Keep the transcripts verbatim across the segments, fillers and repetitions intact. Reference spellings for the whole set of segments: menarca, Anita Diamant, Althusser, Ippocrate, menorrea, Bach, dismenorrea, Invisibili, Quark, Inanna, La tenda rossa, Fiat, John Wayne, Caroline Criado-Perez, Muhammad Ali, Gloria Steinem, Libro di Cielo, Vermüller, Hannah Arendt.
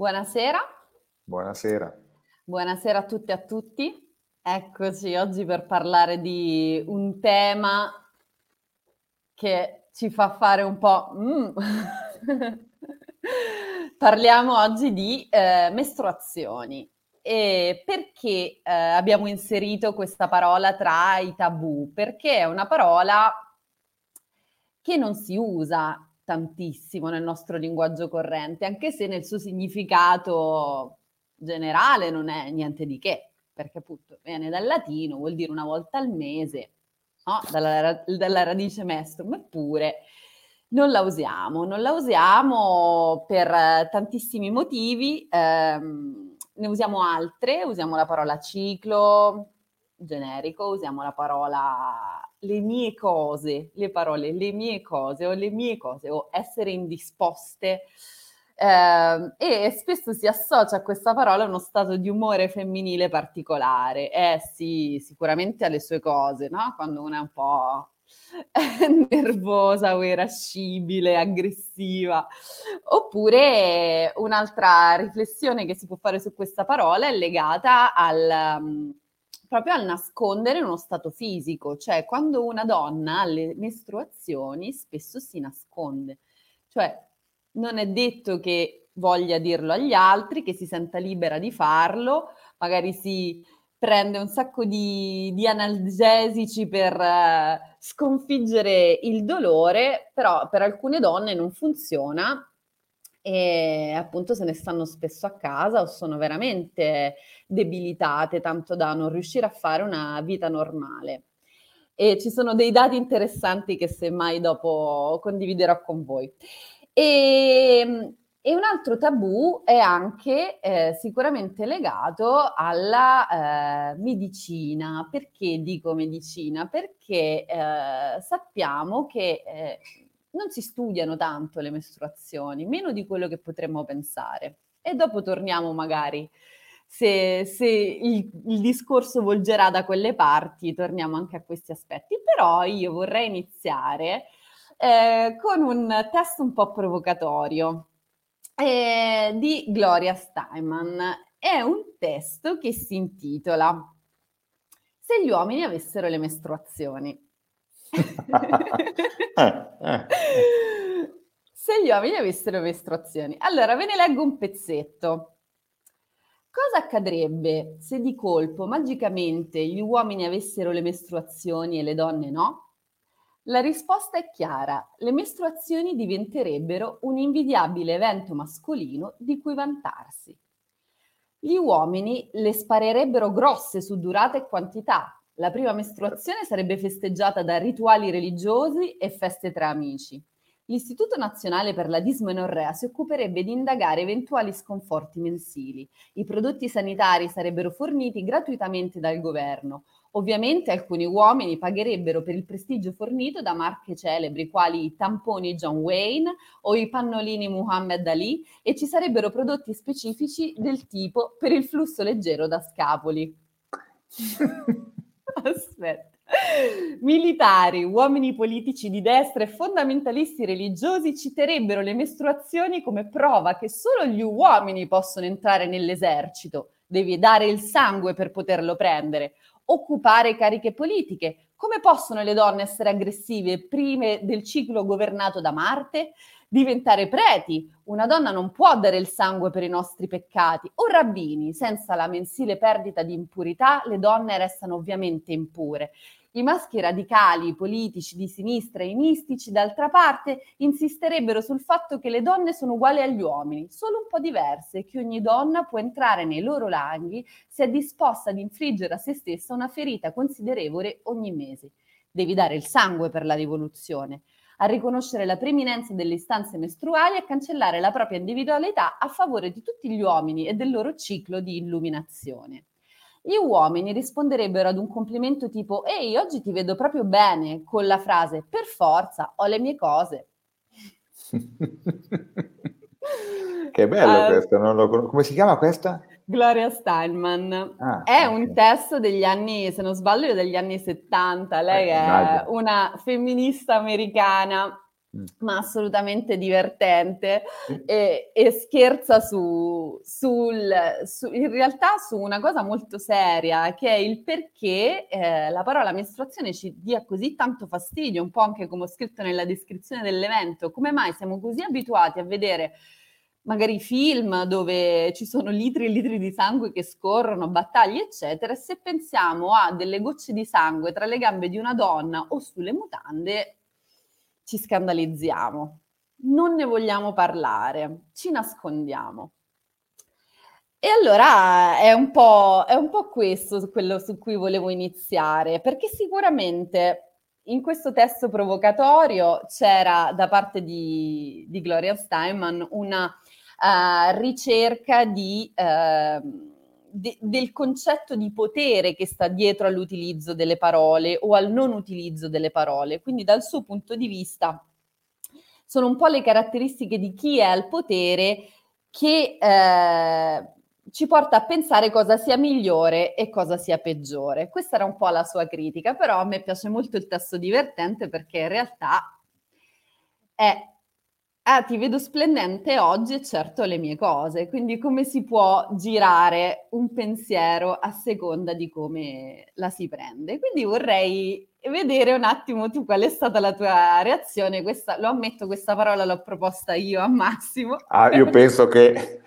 Buonasera. Buonasera. Buonasera a tutti e a tutti. Eccoci oggi per parlare di un tema che ci fa fare un po'... Mm. Parliamo oggi di eh, mestruazioni. E perché eh, abbiamo inserito questa parola tra i tabù? Perché è una parola che non si usa tantissimo nel nostro linguaggio corrente, anche se nel suo significato generale non è niente di che, perché appunto viene dal latino, vuol dire una volta al mese, no? dalla, dalla radice mestrum, eppure non la usiamo, non la usiamo per tantissimi motivi, ehm, ne usiamo altre, usiamo la parola ciclo, generico, usiamo la parola le mie cose, le parole le mie cose o le mie cose o essere indisposte eh, e spesso si associa a questa parola uno stato di umore femminile particolare, eh sì, sicuramente alle sue cose, no? Quando una è un po' nervosa o irascibile, aggressiva. Oppure un'altra riflessione che si può fare su questa parola è legata al proprio al nascondere uno stato fisico, cioè quando una donna ha le mestruazioni spesso si nasconde, cioè non è detto che voglia dirlo agli altri, che si senta libera di farlo, magari si prende un sacco di, di analgesici per eh, sconfiggere il dolore, però per alcune donne non funziona e appunto se ne stanno spesso a casa o sono veramente debilitate tanto da non riuscire a fare una vita normale. E ci sono dei dati interessanti che semmai dopo condividerò con voi. E... E un altro tabù è anche eh, sicuramente legato alla eh, medicina. Perché dico medicina? Perché eh, sappiamo che eh, non si studiano tanto le mestruazioni, meno di quello che potremmo pensare. E dopo torniamo magari, se, se il, il discorso volgerà da quelle parti, torniamo anche a questi aspetti. Però io vorrei iniziare eh, con un test un po' provocatorio. Eh, di Gloria Steinem. È un testo che si intitola Se gli uomini avessero le mestruazioni. Se gli uomini avessero le mestruazioni. Allora, ve ne leggo un pezzetto. Cosa accadrebbe se di colpo, magicamente, gli uomini avessero le mestruazioni e le donne no? La risposta è chiara, le mestruazioni diventerebbero un invidiabile evento mascolino di cui vantarsi. Gli uomini le sparerebbero grosse su durata e quantità, la prima mestruazione sarebbe festeggiata da rituali religiosi e feste tra amici. L'Istituto Nazionale per la Dismenorrea si occuperebbe di indagare eventuali sconforti mensili. I prodotti sanitari sarebbero forniti gratuitamente dal governo. Ovviamente alcuni uomini pagherebbero per il prestigio fornito da marche celebri quali i tamponi John Wayne o i pannolini Muhammad Ali e ci sarebbero prodotti specifici del tipo per il flusso leggero da scapoli. Aspetta. Militari, uomini politici di destra e fondamentalisti religiosi citerebbero le mestruazioni come prova che solo gli uomini possono entrare nell'esercito, devi dare il sangue per poterlo prendere, occupare cariche politiche. Come possono le donne essere aggressive prime del ciclo governato da Marte? Diventare preti, una donna non può dare il sangue per i nostri peccati, o rabbini, senza la mensile perdita di impurità le donne restano ovviamente impure. I maschi radicali, politici di sinistra e i mistici, d'altra parte, insisterebbero sul fatto che le donne sono uguali agli uomini, solo un po' diverse, che ogni donna può entrare nei loro langhi se è disposta ad infliggere a se stessa una ferita considerevole ogni mese. Devi dare il sangue per la rivoluzione. A riconoscere la preminenza delle istanze mestruali e a cancellare la propria individualità a favore di tutti gli uomini e del loro ciclo di illuminazione. Gli uomini risponderebbero ad un complimento tipo «Ehi, oggi ti vedo proprio bene» con la frase «Per forza, ho le mie cose». Che bello uh, questo, non lo conosco. Come si chiama questa? Gloria Steinem. Ah, è okay. Un testo degli anni, se non sbaglio, degli anni settanta. Lei eh, è immagino. Una femminista americana ma assolutamente divertente, e, e scherza su, sul, su, in realtà su una cosa molto seria, che è il perché eh, la parola mestruazione ci dia così tanto fastidio, un po' anche come ho scritto nella descrizione dell'evento. Come mai siamo così abituati a vedere magari film dove ci sono litri e litri di sangue che scorrono, battaglie eccetera, e se pensiamo a delle gocce di sangue tra le gambe di una donna o sulle mutande ci scandalizziamo, non ne vogliamo parlare, ci nascondiamo. E allora è un po', è un po' questo quello su cui volevo iniziare, perché sicuramente in questo testo provocatorio c'era da parte di, di Gloria Steinem una uh, ricerca di, uh, de, del concetto di potere che sta dietro all'utilizzo delle parole o al non utilizzo delle parole. Quindi dal suo punto di vista sono un po' le caratteristiche di chi è al potere che eh, ci porta a pensare cosa sia migliore e cosa sia peggiore. Questa era un po' la sua critica, però a me piace molto il testo divertente perché in realtà è ah, ti vedo splendente oggi e certo le mie cose, quindi come si può girare un pensiero a seconda di come la si prende. Quindi vorrei vedere un attimo tu qual è stata la tua reazione. Questa, lo ammetto, questa parola l'ho proposta io a Massimo. Ah, io penso che,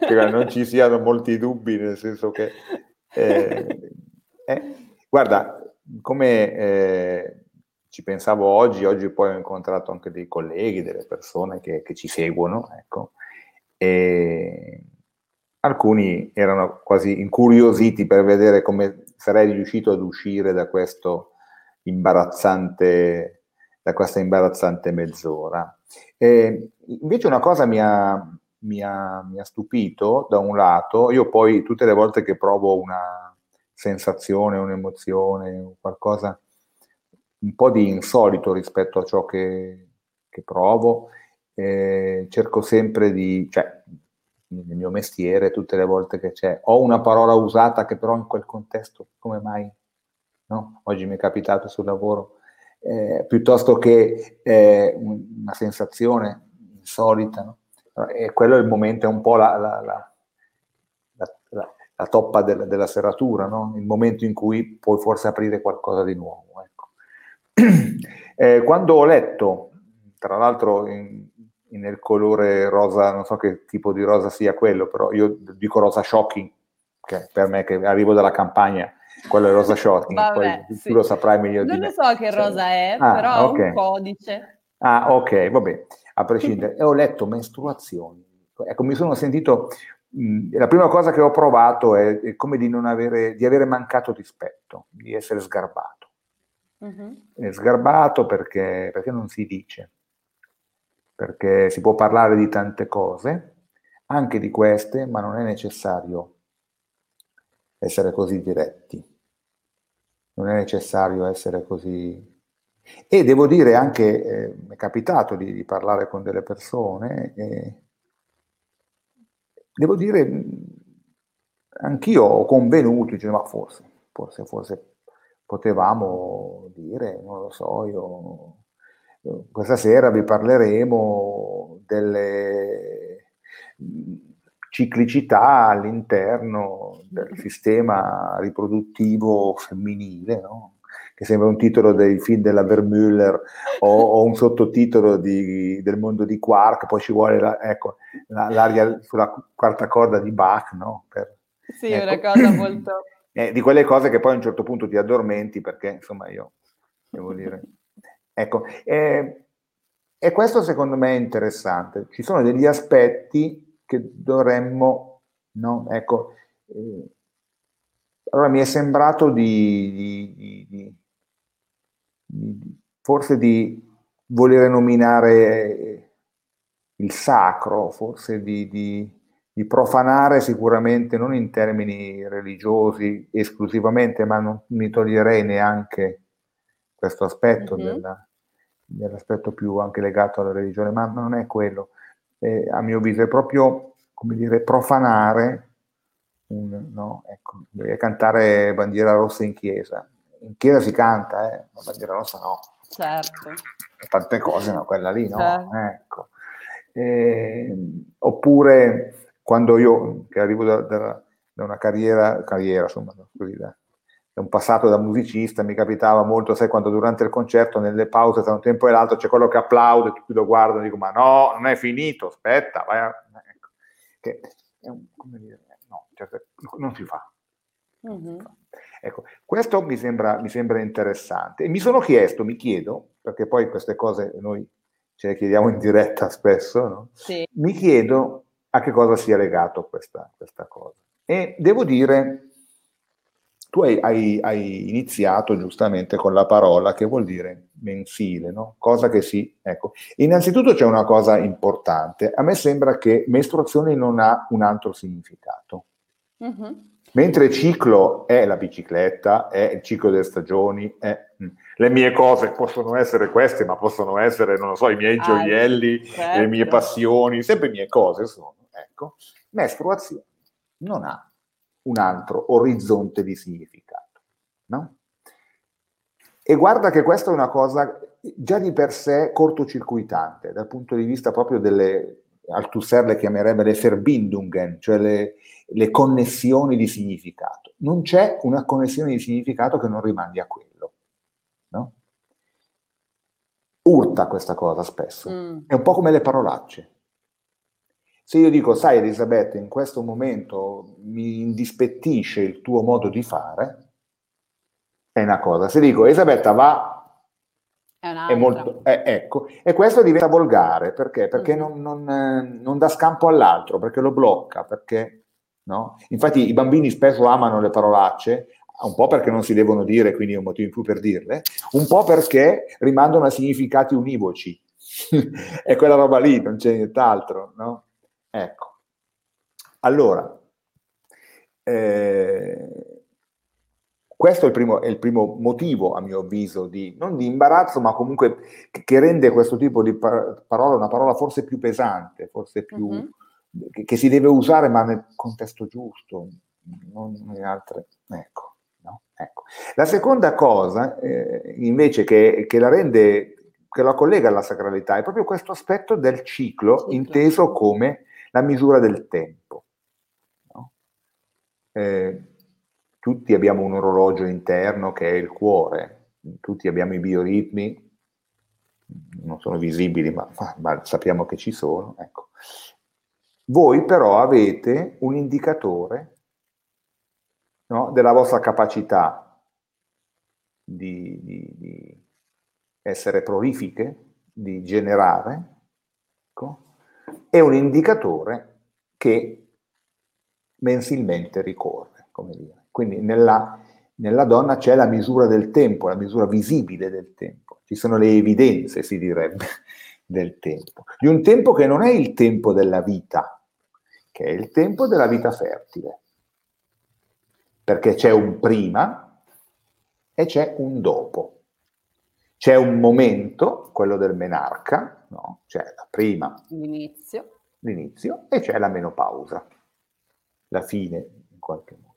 che non ci siano molti dubbi, nel senso che eh, eh, guarda, come eh, ci pensavo oggi, oggi poi ho incontrato anche dei colleghi, delle persone che, che ci seguono, ecco, e alcuni erano quasi incuriositi per vedere come sarei riuscito ad uscire da questo imbarazzante, da questa imbarazzante mezz'ora. E invece una cosa mi ha, mi ha, mi ha stupito, da un lato. Io poi tutte le volte che provo una sensazione, un'emozione, qualcosa un po' di insolito rispetto a ciò che, che provo, eh, cerco sempre di, cioè nel mio mestiere tutte le volte che c'è, ho una parola usata che però in quel contesto, come mai? No? Oggi mi è capitato sul lavoro, eh, piuttosto che eh, una sensazione insolita, no? E quello è il momento, è un po' la, la, la, la, la, la toppa della, della serratura, no? Il momento in cui puoi forse aprire qualcosa di nuovo, eh. Eh, quando ho letto, tra l'altro in, in, nel colore rosa, non so che tipo di rosa sia quello, però io dico rosa shocking, che per me che arrivo dalla campagna, quello è rosa shocking. Vabbè, poi sì. Tu lo saprai meglio non di me. Non lo so che rosa sì. è, ah, però ho okay. un codice. Ah, ok, vabbè, a prescindere. E ho letto mestruazioni. Ecco, mi sono sentito, mh, la prima cosa che ho provato è, è come di non avere, di avere mancato rispetto, di essere sgarbato. È sgarbato perché, perché non si dice, perché si può parlare di tante cose, anche di queste, ma non è necessario essere così diretti, non è necessario essere così. E devo dire anche, eh, mi è capitato di, di parlare con delle persone, e devo dire anch'io ho convenuto, dice, ma forse, forse, forse potevamo dire, non lo so, io questa sera vi parleremo delle ciclicità all'interno del sistema riproduttivo femminile, no? Che sembra un titolo dei film della Vermüller o, o un sottotitolo di, del mondo di Quark, poi ci vuole la, ecco, la, l'aria sulla quarta corda di Bach, no? Per, sì, ecco. Una cosa molto... Eh, di quelle cose che poi a un certo punto ti addormenti, perché insomma io devo dire ecco eh, e questo secondo me è interessante. Ci sono degli aspetti che dovremmo no ecco eh, allora mi è sembrato di, di, di, di forse di volere nominare il sacro, forse di, di di profanare, sicuramente non in termini religiosi esclusivamente, ma non mi toglierei neanche questo aspetto, mm-hmm. della, dell'aspetto più anche legato alla religione, ma non è quello. Eh, a mio avviso è proprio, come dire, profanare, un, no, ecco, cantare bandiera rossa in chiesa. In chiesa si canta, eh, ma bandiera rossa no. certo, tante cose, no, quella lì no, certo. Ecco. Eh, oppure quando io, che arrivo da, da, da una carriera, carriera insomma, così, da, da un passato da musicista, mi capitava molto, sai, quando durante il concerto, nelle pause tra un tempo e l'altro, c'è quello che applaude, tutti lo guardano e dico, ma no, non è finito, aspetta, vai a... Ecco. Che è un, come dire, no, certo, non si fa. Mm-hmm. Ecco, questo mi sembra, mi sembra interessante. E mi sono chiesto, mi chiedo, perché poi queste cose noi ce le chiediamo in diretta spesso, no? Sì. Mi chiedo a che cosa sia legato questa, questa cosa. E devo dire, tu hai, hai, hai iniziato giustamente con la parola che vuol dire mensile, no? Cosa che si... Ecco. Innanzitutto c'è una cosa importante. A me sembra che mestruazione non ha un altro significato. Mm-hmm. Mentre ciclo è la bicicletta, è il ciclo delle stagioni, è le mie cose, possono essere queste, ma possono essere, non lo so, i miei ah, gioielli, certo, le mie passioni, sempre mie cose sono, ecco. Mestruazione non ha un altro orizzonte di significato, no? E guarda che questa è una cosa già di per sé cortocircuitante, dal punto di vista proprio delle... Althusser le chiamerebbe le Verbindungen, cioè le, le connessioni di significato. Non c'è una connessione di significato che non rimandi a quello, no? Urta questa cosa spesso. Mm. È un po' come le parolacce. Se io dico, sai Elisabetta, in questo momento mi indispettisce il tuo modo di fare, è una cosa. Se dico, Elisabetta va... È molto, eh, ecco, e questo diventa volgare, perché? Perché mm-hmm. non, non, non dà scampo all'altro, perché lo blocca, perché, no? Infatti i bambini spesso amano le parolacce, un po' perché non si devono dire, quindi è un motivo in più per dirle, un po' perché rimandano a significati univoci, è quella roba lì, non c'è nient'altro, no? Ecco, allora, eh... questo è il primo, è il primo motivo, a mio avviso, di, non di imbarazzo, ma comunque che rende questo tipo di par- parola una parola forse più pesante, forse più mm-hmm. che, che si deve usare, ma nel contesto giusto, non in altre. Ecco, no? Ecco. La seconda cosa, eh, invece, che, che la rende, che la collega alla sacralità, è proprio questo aspetto del ciclo, ciclo. Inteso come la misura del tempo. No? Eh, Tutti abbiamo un orologio interno che è il cuore, tutti abbiamo i bioritmi, non sono visibili, ma, ma sappiamo che ci sono. Ecco. Voi però avete un indicatore, no, della vostra capacità di, di, di essere prolifiche, di generare, ecco, e un indicatore che mensilmente ricorre, come dire. Quindi nella, nella donna c'è la misura del tempo, la misura visibile del tempo. Ci sono le evidenze, si direbbe, del tempo. Di un tempo che non è il tempo della vita, che è il tempo della vita fertile. Perché c'è un prima e c'è un dopo. C'è un momento, quello del menarca, no? C'è la prima, l'inizio, l'inizio, e c'è la menopausa, la fine in qualche modo.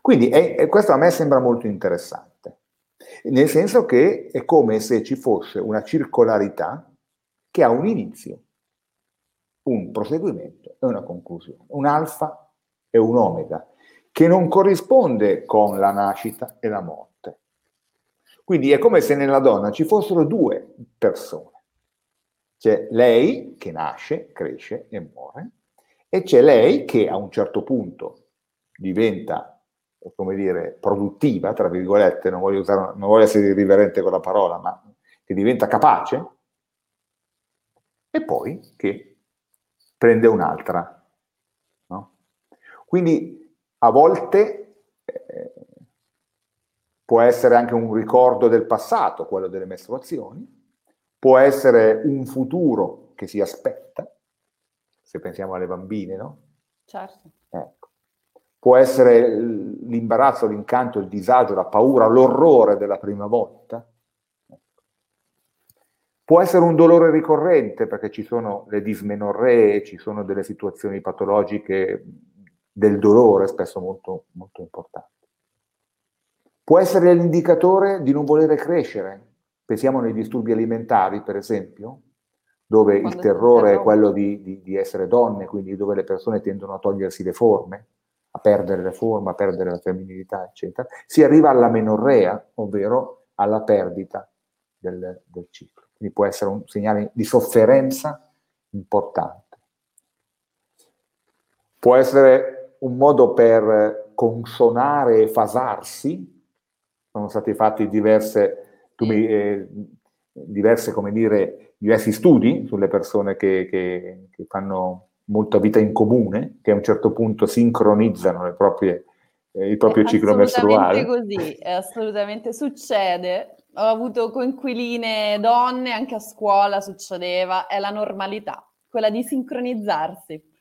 Quindi è, è, questo a me sembra molto interessante, nel senso che è come se ci fosse una circolarità che ha un inizio, un proseguimento e una conclusione, un alfa e un omega, che non corrisponde con la nascita e la morte. Quindi è come se nella donna ci fossero due persone. C'è lei che nasce, cresce e muore, e c'è lei che a un certo punto diventa, come dire, produttiva, tra virgolette, non voglio, usare, non voglio essere irriverente con la parola, ma che diventa capace, e poi che prende un'altra. No? Quindi a volte eh, può essere anche un ricordo del passato, quello delle mestruazioni, può essere un futuro che si aspetta, se pensiamo alle bambine, no? Certo. Ecco. Può essere l'imbarazzo, l'incanto, il disagio, la paura, l'orrore della prima volta. Può essere un dolore ricorrente, perché ci sono le dismenorree, ci sono delle situazioni patologiche del dolore, spesso molto, molto importanti. Può essere l'indicatore di non volere crescere, Pensiamo nei disturbi alimentari, per esempio, dove Quando il terrore è quello di, di, di essere donne, quindi dove le persone tendono a togliersi le forme, a perdere la forma, a perdere la femminilità, eccetera. Si arriva alla menorrea, ovvero alla perdita del, del ciclo. Quindi può essere un segnale di sofferenza importante. Può essere un modo per consonare e fasarsi. Sono stati fatti diverse, tu mi, eh, diverse come dire, diversi studi sulle persone che, che, che fanno molta vita in comune, che a un certo punto sincronizzano le proprie, eh, il proprio è ciclo mestruale. Assolutamente così, è assolutamente succede. Ho avuto coinquiline donne, anche a scuola succedeva, è la normalità, quella di sincronizzarsi.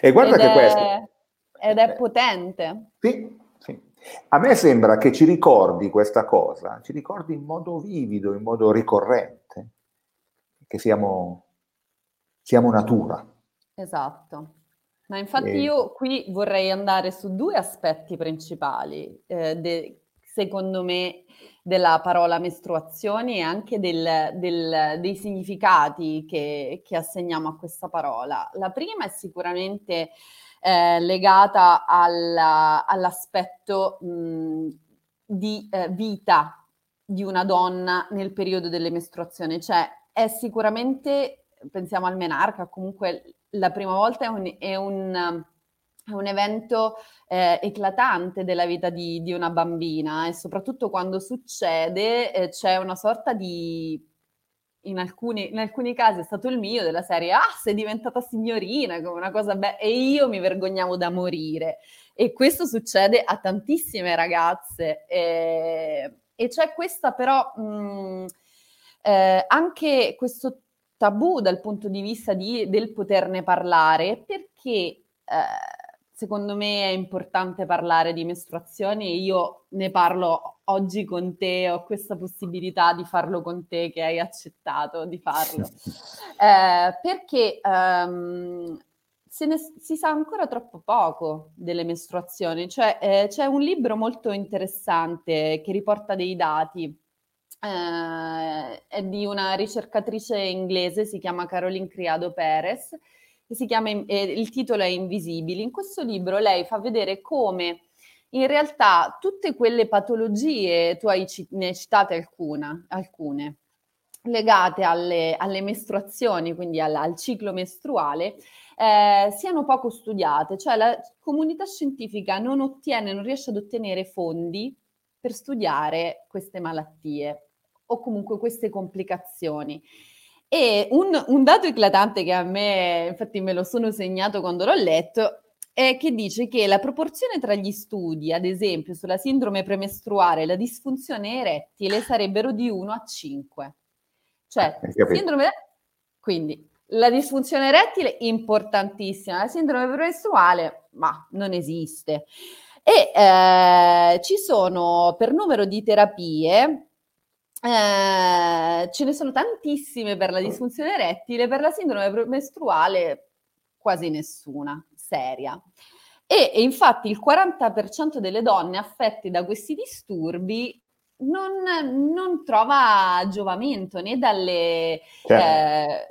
E guarda ed che è, questo... Ed è potente. Sì, sì. A me sembra che ci ricordi questa cosa, ci ricordi in modo vivido, in modo ricorrente, che siamo, siamo natura. Esatto. Ma infatti e... io qui vorrei andare su due aspetti principali, eh, de, secondo me, della parola mestruazione e anche del, del, dei significati che, che assegniamo a questa parola. La prima è sicuramente eh, legata alla, all'aspetto mh, di eh, vita di una donna nel periodo delle mestruazioni, cioè è sicuramente, pensiamo al menarca, comunque la prima volta è un... È un È un evento eh, eclatante della vita di, di una bambina e soprattutto quando succede eh, c'è una sorta di, in alcuni, in alcuni casi è stato il mio, della serie ah sei diventata signorina, come una cosa bella, e io mi vergognavo da morire, e questo succede a tantissime ragazze e, e c'è questa però mh, eh, anche questo tabù dal punto di vista di, del poterne parlare, perché eh, secondo me è importante parlare di mestruazioni e io ne parlo oggi con te, ho questa possibilità di farlo con te che hai accettato di farlo, eh, perché um, se ne, si sa ancora troppo poco delle mestruazioni, cioè eh, c'è un libro molto interessante che riporta dei dati, eh, è di una ricercatrice inglese, si chiama Caroline Criado-Perez, si chiama, eh, il titolo è Invisibili. In questo libro lei fa vedere come in realtà tutte quelle patologie, tu hai, ne hai citate alcuna, alcune, legate alle, alle mestruazioni, quindi al, al ciclo mestruale, eh, siano poco studiate, cioè la comunità scientifica non ottiene, non riesce ad ottenere fondi per studiare queste malattie o comunque queste complicazioni. E un, un dato eclatante che a me, infatti me lo sono segnato quando l'ho letto, è che dice che la proporzione tra gli studi, ad esempio, sulla sindrome premestruale e la disfunzione erettile sarebbero di uno a cinque. Cioè, sindrome, quindi la disfunzione erettile importantissima, la sindrome premestruale ma non esiste. E eh, ci sono per numero di terapie... Eh, ce ne sono tantissime per la disfunzione erettile, per la sindrome mestruale quasi nessuna seria, e, e infatti il quaranta per cento delle donne affette da questi disturbi non, non trova giovamento né dalle, certo. eh,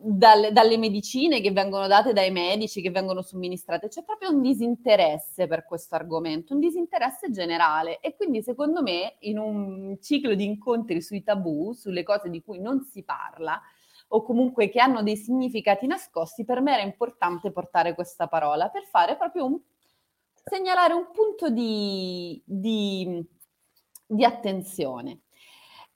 dalle, dalle medicine che vengono date dai medici, che vengono somministrate, c'è proprio un disinteresse per questo argomento, un disinteresse generale, e quindi secondo me in un ciclo di incontri sui tabù, sulle cose di cui non si parla o comunque che hanno dei significati nascosti, per me era importante portare questa parola per fare proprio un, segnalare un punto di, di, di attenzione.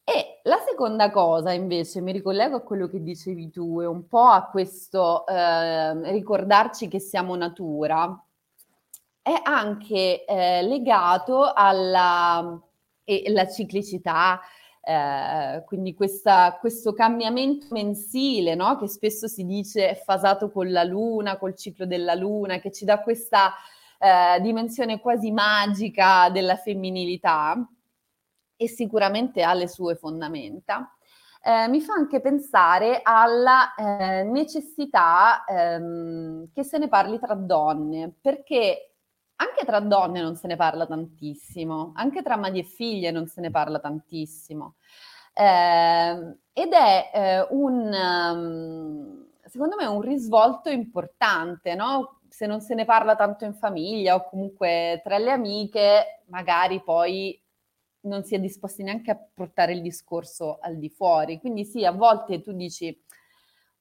E la seconda cosa invece, mi ricollego a quello che dicevi tu e un po' a questo eh, ricordarci che siamo natura, è anche eh, legato alla e, la ciclicità, eh, quindi questa, questo cambiamento mensile, no? Che spesso si dice è fasato con la luna, col ciclo della luna, che ci dà questa eh, dimensione quasi magica della femminilità. E sicuramente ha le sue fondamenta, eh, mi fa anche pensare alla eh, necessità ehm, che se ne parli tra donne, perché anche tra donne non se ne parla tantissimo, anche tra madri e figlie non se ne parla tantissimo. Eh, ed è eh, un, secondo me, un risvolto importante, no? Se non se ne parla tanto in famiglia o comunque tra le amiche, magari poi non si è disposti neanche a portare il discorso al di fuori. Quindi sì, a volte tu dici,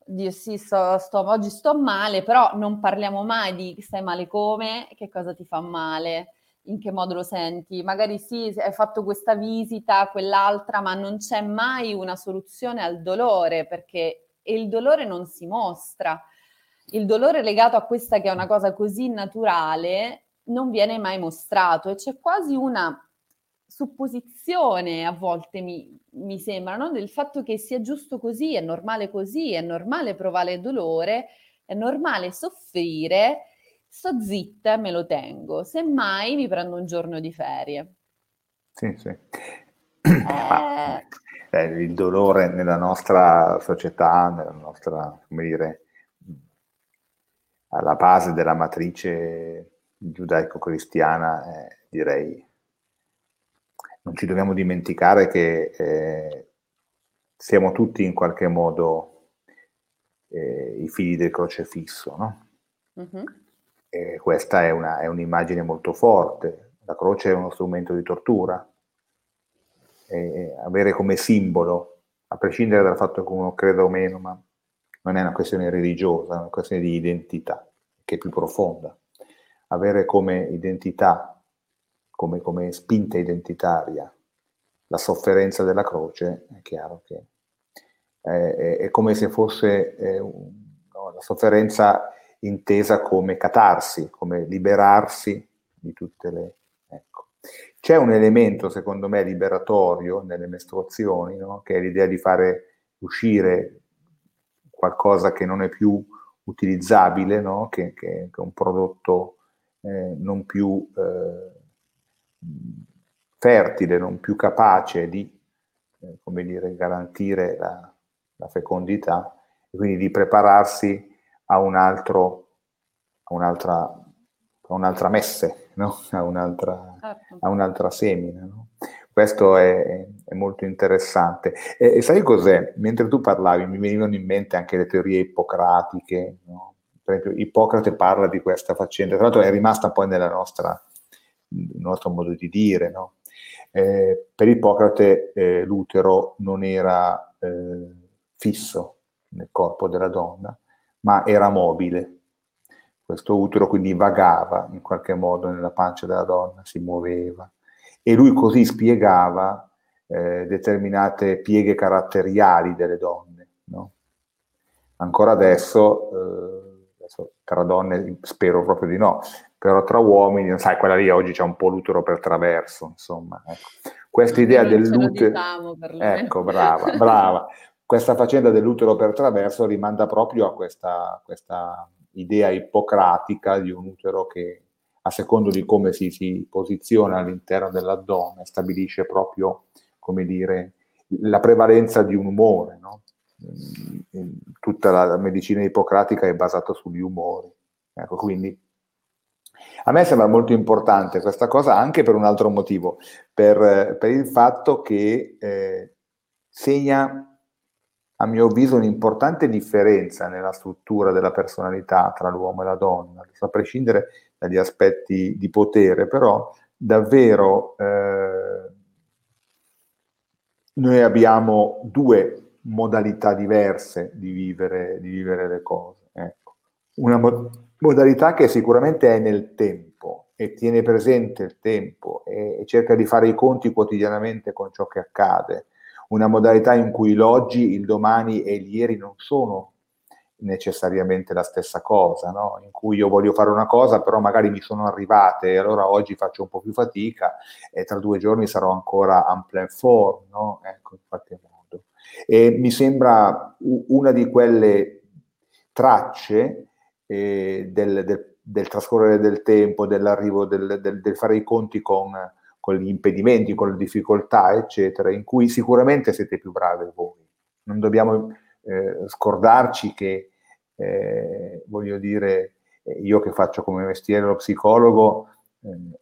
Dio, sì, sto, sto, oggi sto male, però non parliamo mai di stai male come, che cosa ti fa male, in che modo lo senti. Magari sì, hai fatto questa visita, quell'altra, ma non c'è mai una soluzione al dolore, perché il dolore non si mostra. Il dolore legato a questa che è una cosa così naturale non viene mai mostrato e c'è quasi una supposizione, a volte mi, mi sembra, no? Del fatto che sia giusto così, è normale così, è normale provare dolore, è normale soffrire, sto zitta e me lo tengo, semmai mi prendo un giorno di ferie. Sì, sì. Eh... Ma, eh, il dolore nella nostra società, nella nostra, come dire, alla base della matrice giudaico-cristiana, eh, direi, non ci dobbiamo dimenticare che eh, siamo tutti in qualche modo eh, i figli del crocefisso, no? Mm-hmm. E questa è, una, è un'immagine molto forte. La croce è uno strumento di tortura. E avere come simbolo, a prescindere dal fatto che uno creda o meno, ma non è una questione religiosa, è una questione di identità, che è più profonda. Avere come identità, Come, come spinta identitaria, la sofferenza della croce, è chiaro che è, è, è come se fosse è un, no, la sofferenza intesa come catarsi, come liberarsi di tutte le... Ecco. C'è un elemento, secondo me, liberatorio nelle mestruazioni, no? Che è l'idea di fare uscire qualcosa che non è più utilizzabile, no? che, che, che è un prodotto eh, non più... Eh, fertile, non più capace di eh, come dire, garantire la, la fecondità, e quindi di prepararsi a un altro, a un'altra, a un'altra messe, no? a, un'altra, a un'altra semina. No? Questo è, è molto interessante. E, e sai cos'è? Mentre tu parlavi mi venivano in mente anche le teorie ippocratiche, no? Per esempio Ippocrate parla di questa faccenda, tra l'altro è rimasta poi nella nostra il nostro modo di dire, no? Eh, per Ippocrate eh, l'utero non era eh, fisso nel corpo della donna, ma era mobile. Questo utero quindi vagava in qualche modo nella pancia della donna, si muoveva, e lui così spiegava eh, determinate pieghe caratteriali delle donne, no? Ancora adesso, eh, adesso tra donne spero proprio di no, però tra uomini, sai, quella lì oggi c'è un po' l'utero per traverso, insomma. Ecco. Questa idea dell'utero... Diciamo, ecco, brava, brava. Questa faccenda dell'utero per traverso rimanda proprio a questa, questa idea ippocratica di un utero che, a secondo di come si, si posiziona all'interno dell'addome, stabilisce proprio, come dire, la prevalenza di un umore, no? Tutta la medicina ippocratica è basata sugli umori. Ecco, quindi... A me sembra molto importante questa cosa anche per un altro motivo, per, per il fatto che eh, segna, a mio avviso, un'importante differenza nella struttura della personalità tra l'uomo e la donna, a prescindere dagli aspetti di potere, però davvero eh, noi abbiamo due modalità diverse di vivere, di vivere le cose. Ecco. Una mod- modalità che sicuramente è nel tempo e tiene presente il tempo e, e cerca di fare i conti quotidianamente con ciò che accade, una modalità in cui l'oggi, il domani e l'ieri non sono necessariamente la stessa cosa, no? In cui io voglio fare una cosa però magari mi sono arrivate e allora oggi faccio un po' più fatica e tra due giorni sarò ancora en plein forme, no? Ecco, in qualche modo. E mi sembra una di quelle tracce Del, del, del trascorrere del tempo, dell'arrivo, del, del, del fare i conti con, con gli impedimenti, con le difficoltà, eccetera, in cui sicuramente siete più bravi voi. Non dobbiamo eh, scordarci che, eh, voglio dire, io che faccio come mestiere lo psicologo, eh,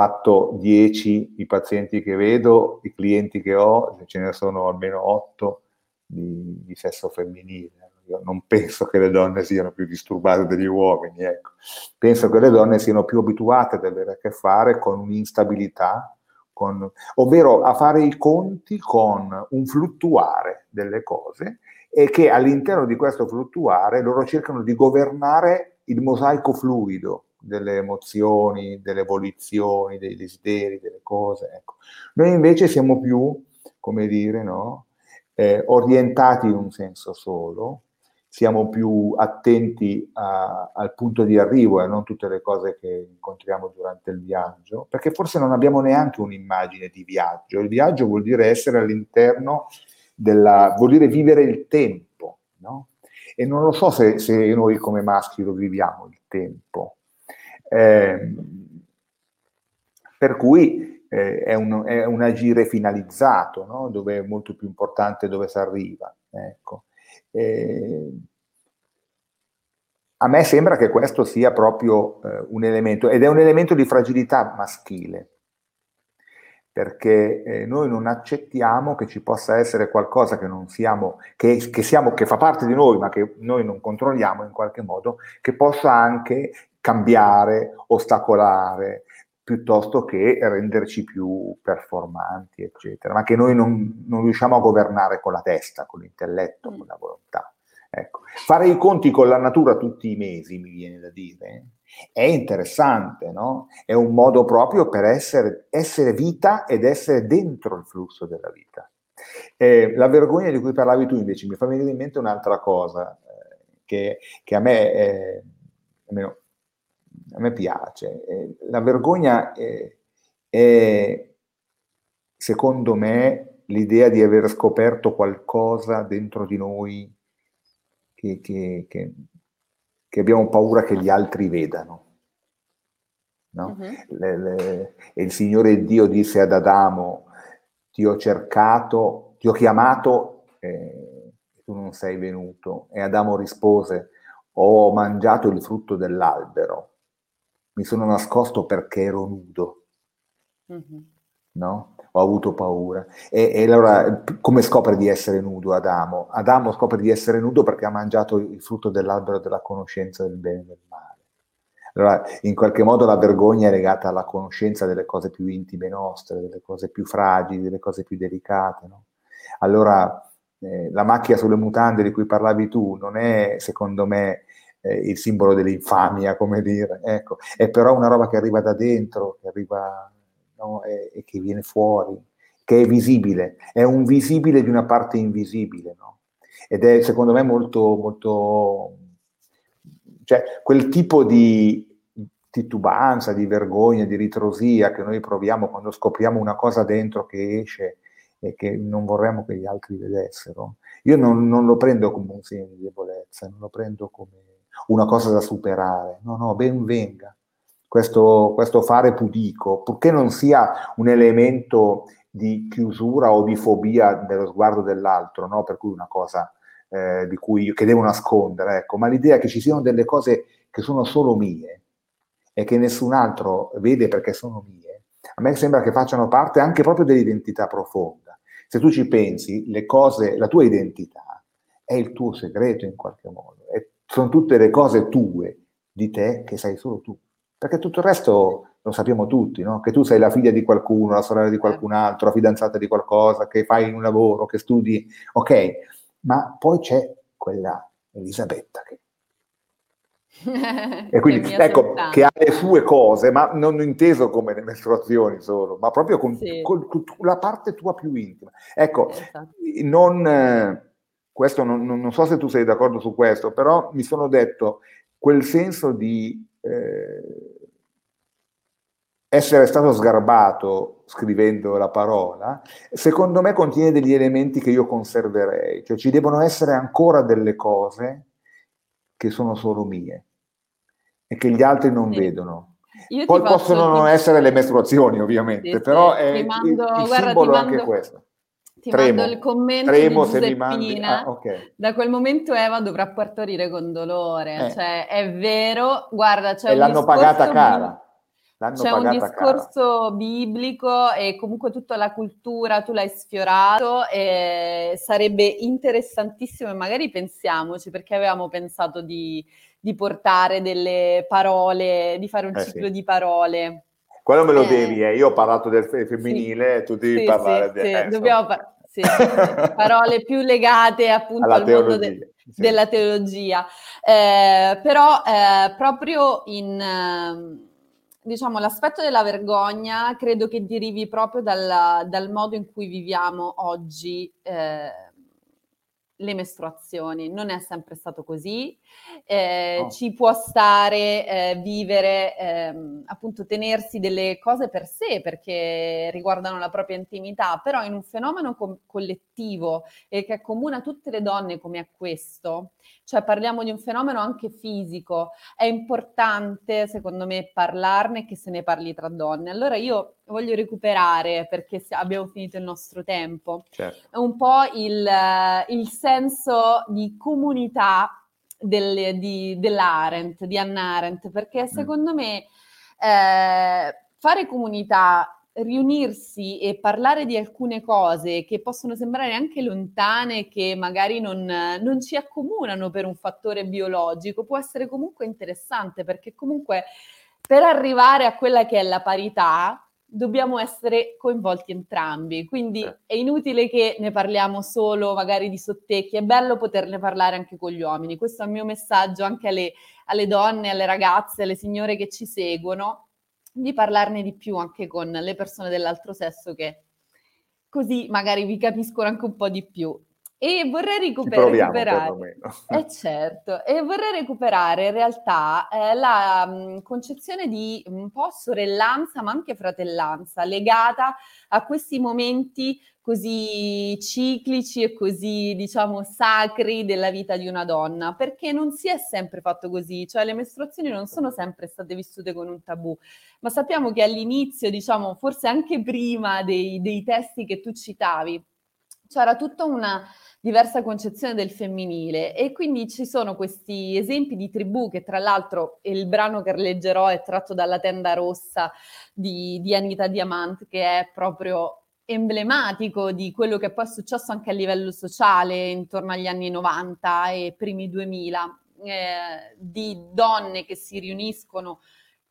fatto dieci i pazienti che vedo, i clienti che ho, ce ne sono almeno otto di, di sesso femminile. Io non penso che le donne siano più disturbate degli uomini, ecco. Penso che le donne siano più abituate ad avere a che fare con un'instabilità, con, ovvero a fare i conti con un fluttuare delle cose, e che all'interno di questo fluttuare loro cercano di governare il mosaico fluido delle emozioni, delle volizioni, dei desideri, delle cose, ecco. Noi invece siamo più, come dire, no? eh, orientati in un senso solo, siamo più attenti a, al punto di arrivo e eh, non tutte le cose che incontriamo durante il viaggio, perché forse non abbiamo neanche un'immagine di viaggio. Il viaggio vuol dire essere all'interno della, vuol dire vivere il tempo, no? E non lo so se, se noi come maschi lo viviamo il tempo. Eh, per cui eh, è, un, è un agire finalizzato, no? Dove è molto più importante dove si arriva, ecco. Eh, a me sembra che questo sia proprio eh, un elemento, ed è un elemento di fragilità maschile, perché eh, noi non accettiamo che ci possa essere qualcosa che non siamo, che, che siamo, che fa parte di noi, ma che noi non controlliamo in qualche modo, che possa anche cambiare, ostacolare, piuttosto che renderci più performanti, eccetera, ma che noi non, non riusciamo a governare con la testa, con l'intelletto, con la volontà. Ecco. Fare i conti con la natura tutti i mesi, mi viene da dire, è interessante, no? È un modo proprio per essere, essere vita ed essere dentro il flusso della vita. Eh, la vergogna di cui parlavi tu invece mi fa venire in mente un'altra cosa eh, che, che a me... Eh, almeno a me piace. Eh, la vergogna è, è, secondo me, l'idea di aver scoperto qualcosa dentro di noi che, che, che, che abbiamo paura che gli altri vedano. No? Uh-huh. Le, le, e il Signore Dio disse ad Adamo: ti ho cercato, ti ho chiamato e eh, tu non sei venuto. E Adamo rispose: ho mangiato il frutto dell'albero, mi sono nascosto perché ero nudo, mm-hmm. no? Ho avuto paura. E, e allora come scopre di essere nudo Adamo? Adamo scopre di essere nudo perché ha mangiato il frutto dell'albero della conoscenza del bene e del male. Allora, in qualche modo la vergogna è legata alla conoscenza delle cose più intime nostre, delle cose più fragili, delle cose più delicate, no? Allora... Eh, la macchia sulle mutande di cui parlavi tu non è, secondo me, eh, il simbolo dell'infamia, come dire, ecco, è però una roba che arriva da dentro, che arriva, no, e, e che viene fuori, che è visibile, è un visibile di una parte invisibile, no? Ed è, secondo me, molto, molto, cioè, quel tipo di titubanza, di vergogna, di ritrosia che noi proviamo quando scopriamo una cosa dentro che esce e che non vorremmo che gli altri vedessero. Io non, non lo prendo come un segno di debolezza, non lo prendo come una cosa da superare, no, no, ben venga questo, questo fare pudico, purché non sia un elemento di chiusura o di fobia dello sguardo dell'altro, no? Per cui una cosa eh, di cui io, che devo nascondere, ecco, ma l'idea che ci siano delle cose che sono solo mie e che nessun altro vede perché sono mie, a me sembra che facciano parte anche proprio dell'identità profonda. Se tu ci pensi, le cose, la tua identità è il tuo segreto in qualche modo, e sono tutte le cose tue, di te, che sai solo tu, perché tutto il resto lo sappiamo tutti, no? Che tu sei la figlia di qualcuno, la sorella di qualcun altro, la fidanzata di qualcosa, che fai un lavoro, che studi, ok, ma poi c'è quella Elisabetta che... e quindi ecco che ha le sue cose, ma non inteso come le mestruazioni solo, ma proprio con, sì. con, con la parte tua più intima, ecco, esatto. non questo non, non so se tu sei d'accordo su questo, però mi sono detto quel senso di eh, essere stato sgarbato scrivendo la parola, secondo me contiene degli elementi che io conserverei, cioè ci devono essere ancora delle cose che sono solo mie e che gli altri non sì. vedono. Io Poi posso, possono non essere le mestruazioni, ovviamente, sì, sì. però è ti mando, il, il guarda, simbolo ti mando, anche questo. Ti tremo, mando il commento tremo di Giuseppina. Ah, okay. Da quel momento Eva dovrà partorire con dolore. Eh. Cioè, è vero, guarda, c'è cioè, e l'hanno pagata cara. L'hanno C'è un discorso cara. biblico e comunque tutta la cultura, tu l'hai sfiorato, e sarebbe interessantissimo e magari pensiamoci, perché avevamo pensato di, di portare delle parole, di fare un eh ciclo sì. di parole. Quello me lo eh. devi, eh. Io ho parlato del femminile, sì. tu devi sì, parlare sì, del sì. Eh, Dobbiamo par- sì, sì, parole più legate appunto Alla al teologia. mondo del... Sì. della teologia, eh, però eh, proprio in eh, diciamo l'aspetto della vergogna credo che derivi proprio dalla, dal modo in cui viviamo oggi eh, le mestruazioni. Non è sempre stato così, eh, oh. ci può stare eh, vivere eh, appunto tenersi delle cose per sé perché riguardano la propria intimità, però in un fenomeno co- collettivo e che accomuna tutte le donne come a questo, cioè parliamo di un fenomeno anche fisico, è importante secondo me parlarne, che se ne parli tra donne. Allora io voglio recuperare, perché abbiamo finito il nostro tempo, certo. un po' il, il senso di comunità del, di, dell'Arendt, di Hannah Arendt, perché secondo mm. me eh, fare comunità, riunirsi e parlare di alcune cose che possono sembrare anche lontane, che magari non, non ci accomunano per un fattore biologico, può essere comunque interessante, perché comunque per arrivare a quella che è la parità dobbiamo essere coinvolti entrambi, quindi è inutile che ne parliamo solo magari di sottecchi, è bello poterne parlare anche con gli uomini. Questo è il mio messaggio anche alle, alle donne, alle ragazze, alle signore che ci seguono, di parlarne di più anche con le persone dell'altro sesso, che così magari vi capiscono anche un po' di più. E vorrei recuperare, recuperare eh certo, e vorrei recuperare in realtà eh, la mh, concezione di un po' sorellanza ma anche fratellanza legata a questi momenti così ciclici e così diciamo sacri della vita di una donna, perché non si è sempre fatto così, cioè le mestruazioni non sono sempre state vissute con un tabù, ma sappiamo che all'inizio, diciamo forse anche prima dei, dei testi che tu citavi, c'era tutta una diversa concezione del femminile, e quindi ci sono questi esempi di tribù che tra l'altro, il brano che leggerò è tratto dalla Tenda rossa di, di Anita Diamant, che è proprio emblematico di quello che poi è successo anche a livello sociale intorno agli anni novanta e primi duemila, eh, di donne che si riuniscono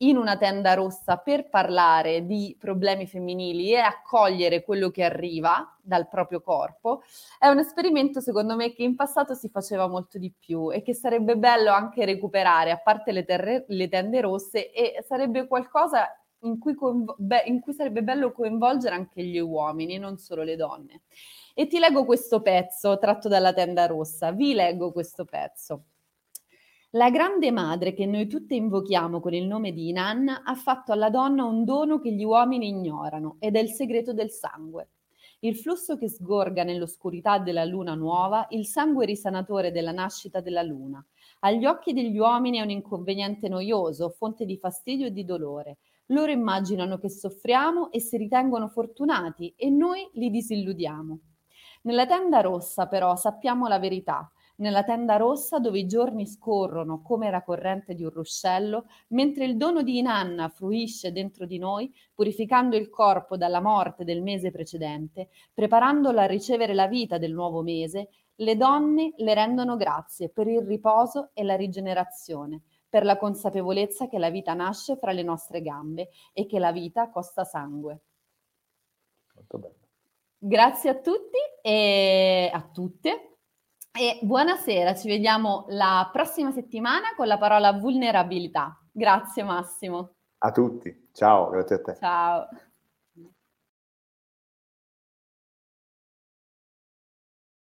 in una tenda rossa per parlare di problemi femminili e accogliere quello che arriva dal proprio corpo. È un esperimento secondo me che in passato si faceva molto di più e che sarebbe bello anche recuperare, a parte le, terre, le tende rosse, e sarebbe qualcosa in cui, coinvo- be- in cui sarebbe bello coinvolgere anche gli uomini e non solo le donne. E ti leggo questo pezzo tratto dalla Tenda rossa, vi leggo questo pezzo. La grande madre che noi tutte invochiamo con il nome di Inanna ha fatto alla donna un dono che gli uomini ignorano, ed è il segreto del sangue. Il flusso che sgorga nell'oscurità della luna nuova, il sangue risanatore della nascita della luna. Agli occhi degli uomini è un inconveniente noioso, fonte di fastidio e di dolore. Loro immaginano che soffriamo e si ritengono fortunati, e noi li disilludiamo. Nella tenda rossa però sappiamo la verità. Nella tenda rossa, dove i giorni scorrono come la corrente di un ruscello, mentre il dono di Inanna fluisce dentro di noi, purificando il corpo dalla morte del mese precedente, preparandolo a ricevere la vita del nuovo mese, le donne le rendono grazie per il riposo e la rigenerazione, per la consapevolezza che la vita nasce fra le nostre gambe e che la vita costa sangue. Molto bello. Grazie a tutti e a tutte. E buonasera, ci vediamo la prossima settimana con la parola vulnerabilità. Grazie Massimo. A tutti, ciao, grazie a te. Ciao.